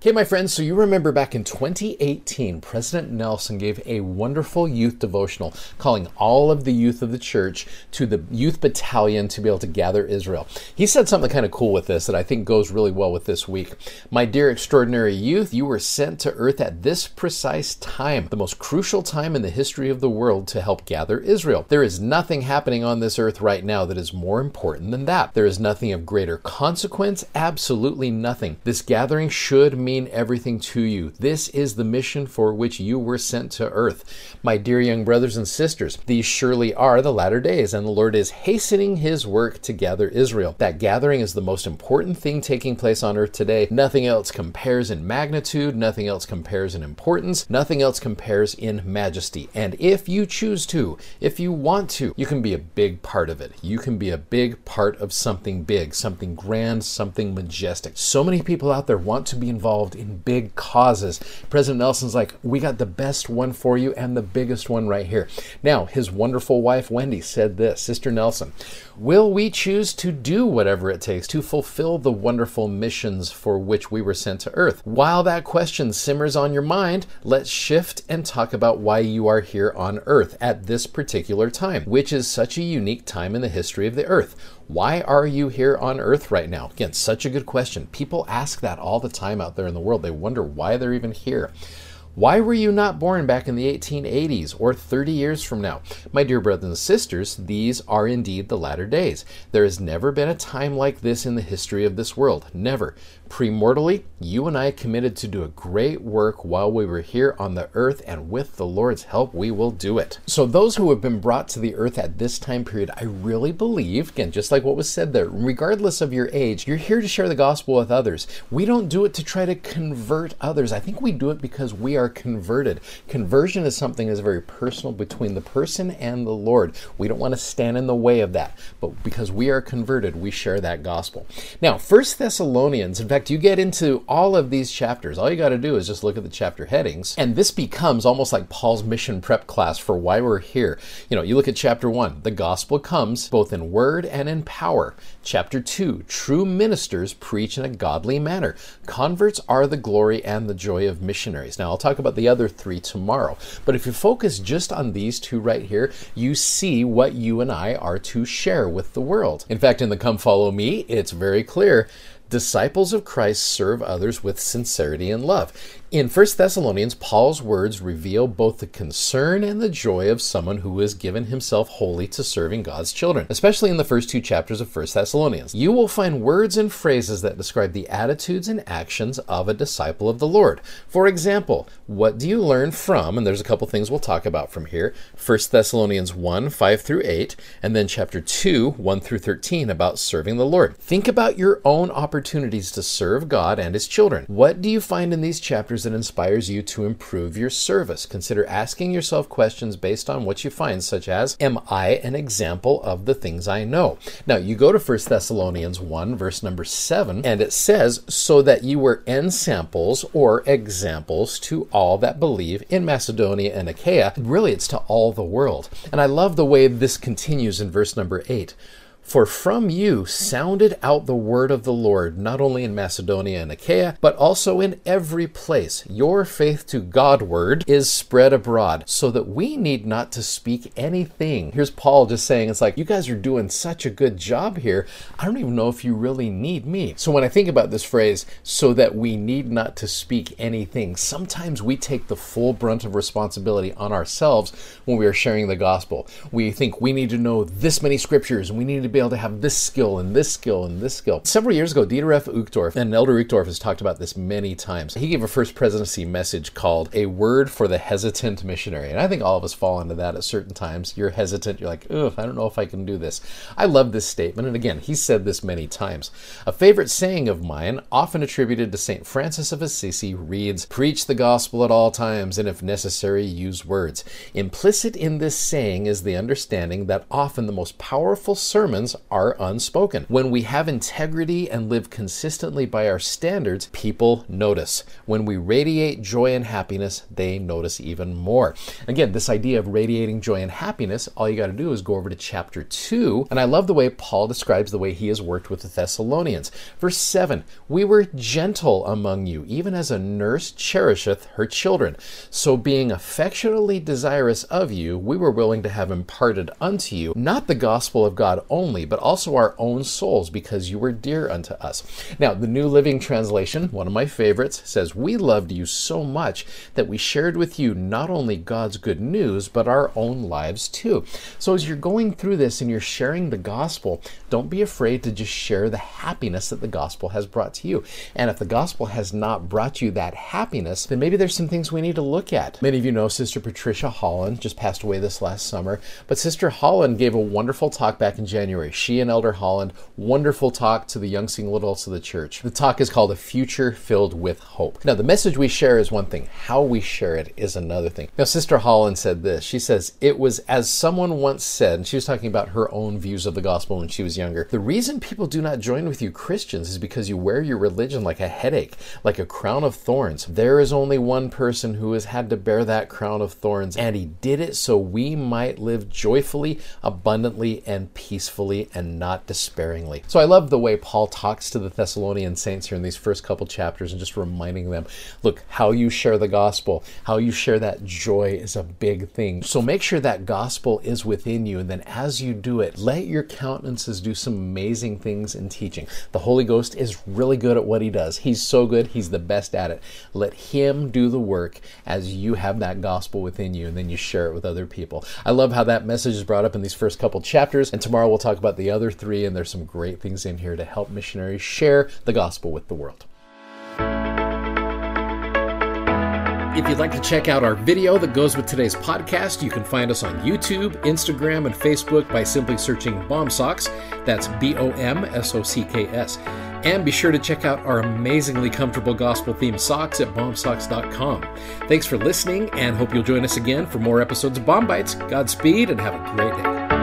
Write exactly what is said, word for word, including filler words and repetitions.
Okay, my friends, so you remember back in twenty eighteen, President Nelson gave a wonderful youth devotional calling all of the youth of the church to the youth battalion to be able to gather Israel. He said something kind of cool with this that I think goes really well with this week. My dear extraordinary youth, you were sent to earth at this precise time, the most crucial time in the history of the world, to help gather Israel. There is nothing happening on this earth right now that is more important than that. There is nothing of greater consequence, absolutely nothing. This gathering should mean everything to you. This is the mission for which you were sent to earth. My dear young brothers and sisters, these surely are the latter days, and the Lord is hastening his work to gather Israel. That gathering is the most important thing taking place on earth today. Nothing else compares in magnitude, nothing else compares in importance, nothing else compares in majesty. And if you choose to, if you want to, you can be a big part of it. You can be a big part of something big, something grand, something majestic. So many people out there want to be involved in big causes. President Nelson's like, we got the best one for you and the biggest one right here. Now, his wonderful wife, Wendy, said this, Sister Nelson, will we choose to do whatever it takes to fulfill the wonderful missions for which we were sent to earth? While that question simmers on your mind, let's shift and talk about why you are here on earth at this particular time, which is such a unique time in the history of the earth. Why are you here on earth right now? Again, such a good question. People ask that all the time out there in the world. They wonder why they're even here. Why were you not born back in the eighteen eighties or thirty years from now? My dear brothers and sisters, these are indeed the latter days. There has never been a time like this in the history of this world. Never. Premortally, you and I committed to do a great work while we were here on the earth, and with the Lord's help, we will do it. So those who have been brought to the earth at this time period, I really believe, again, just like what was said there, regardless of your age, you're here to share the gospel with others. We don't do it to try to convert others. I think we do it because we are are converted. Conversion is something that's very personal between the person and the Lord. We don't want to stand in the way of that, but because we are converted, we share that gospel. Now, First Thessalonians, in fact, you get into all of these chapters. All you got to do is just look at the chapter headings, and this becomes almost like Paul's mission prep class for why we're here. You know, you look at chapter one, the gospel comes both in word and in power. Chapter two, true ministers preach in a godly manner. Converts are the glory and the joy of missionaries. Now, I'll talk about the other three tomorrow. But if you focus just on these two right here, you see what you and I are to share with the world. In fact, in the Come Follow Me, it's very clear. Disciples of Christ serve others with sincerity and love. In First Thessalonians, Paul's words reveal both the concern and the joy of someone who has given himself wholly to serving God's children, especially in the first two chapters of First Thessalonians. You will find words and phrases that describe the attitudes and actions of a disciple of the Lord. For example, what do you learn from, and there's a couple things we'll talk about from here, First Thessalonians one, five through eight, and then chapter two, one through thirteen, about serving the Lord. Think about your own opportunities to serve God and His children. What do you find in these chapters that inspires you to improve your service? Consider asking yourself questions based on what you find, such as, am I an example of the things I know? Now, you go to First Thessalonians one, verse number seven, and it says, so that you were ensamples or examples to all that believe in Macedonia and Achaia. Really, it's to all the world. And I love the way this continues in verse number eight. For from you sounded out the word of the Lord, not only in Macedonia and Achaia, but also in every place. Your faith to Godward is spread abroad, so that we need not to speak anything. Here's Paul just saying, it's like, you guys are doing such a good job here. I don't even know if you really need me. So when I think about this phrase, so that we need not to speak anything, sometimes we take the full brunt of responsibility on ourselves when we are sharing the gospel. We think we need to know this many scriptures, and we need to be able to have this skill and this skill and this skill. Several years ago, Dieter F. Uchtdorf, and Elder Uchtdorf has talked about this many times. He gave a First Presidency message called A Word for the Hesitant Missionary. And I think all of us fall into that at certain times. You're hesitant. You're like, ugh, I don't know if I can do this. I love this statement. And again, he said this many times. A favorite saying of mine, often attributed to Saint Francis of Assisi, reads, preach the gospel at all times, and if necessary, use words. Implicit in this saying is the understanding that often the most powerful sermons sins are unspoken. When we have integrity and live consistently by our standards, people notice. When we radiate joy and happiness, they notice even more. Again, this idea of radiating joy and happiness, all you got to do is go over to chapter two, and I love the way Paul describes the way he has worked with the Thessalonians. Verse seven, we were gentle among you, even as a nurse cherisheth her children. So being affectionately desirous of you, we were willing to have imparted unto you, not the gospel of God only, but also our own souls, because you were dear unto us. Now, the New Living Translation, one of my favorites, says, we loved you so much that we shared with you not only God's good news, but our own lives too. So as you're going through this and you're sharing the gospel, don't be afraid to just share the happiness that the gospel has brought to you. And if the gospel has not brought you that happiness, then maybe there's some things we need to look at. Many of you know Sister Patricia Holland just passed away this last summer, but Sister Holland gave a wonderful talk back in January. She and Elder Holland, wonderful talk to the young single adults of the church. The talk is called A Future Filled with Hope. Now, the message we share is one thing. How we share it is another thing. Now, Sister Holland said this. She says, it was, as someone once said, and she was talking about her own views of the gospel when she was younger, the reason people do not join with you Christians is because you wear your religion like a headache, like a crown of thorns. There is only one person who has had to bear that crown of thorns, and he did it so we might live joyfully, abundantly, and peacefully, and not despairingly. So I love the way Paul talks to the Thessalonian saints here in these first couple chapters and just reminding them, look, how you share the gospel, how you share that joy is a big thing. So make sure that gospel is within you, and then as you do it, let your countenances do some amazing things in teaching. The Holy Ghost is really good at what he does. He's so good, he's the best at it. Let him do the work as you have that gospel within you, and then you share it with other people. I love how that message is brought up in these first couple chapters, and tomorrow we'll talk about the other three, and there's some great things in here to help missionaries share the gospel with the world. If you'd like to check out our video that goes with today's podcast, you can find us on YouTube, Instagram, and Facebook by simply searching Bomb Socks. That's B O M S O C K S. And be sure to check out our amazingly comfortable gospel-themed socks at bomb socks dot com. Thanks for listening, and hope you'll join us again for more episodes of Bomb Bites. Godspeed, and have a great day.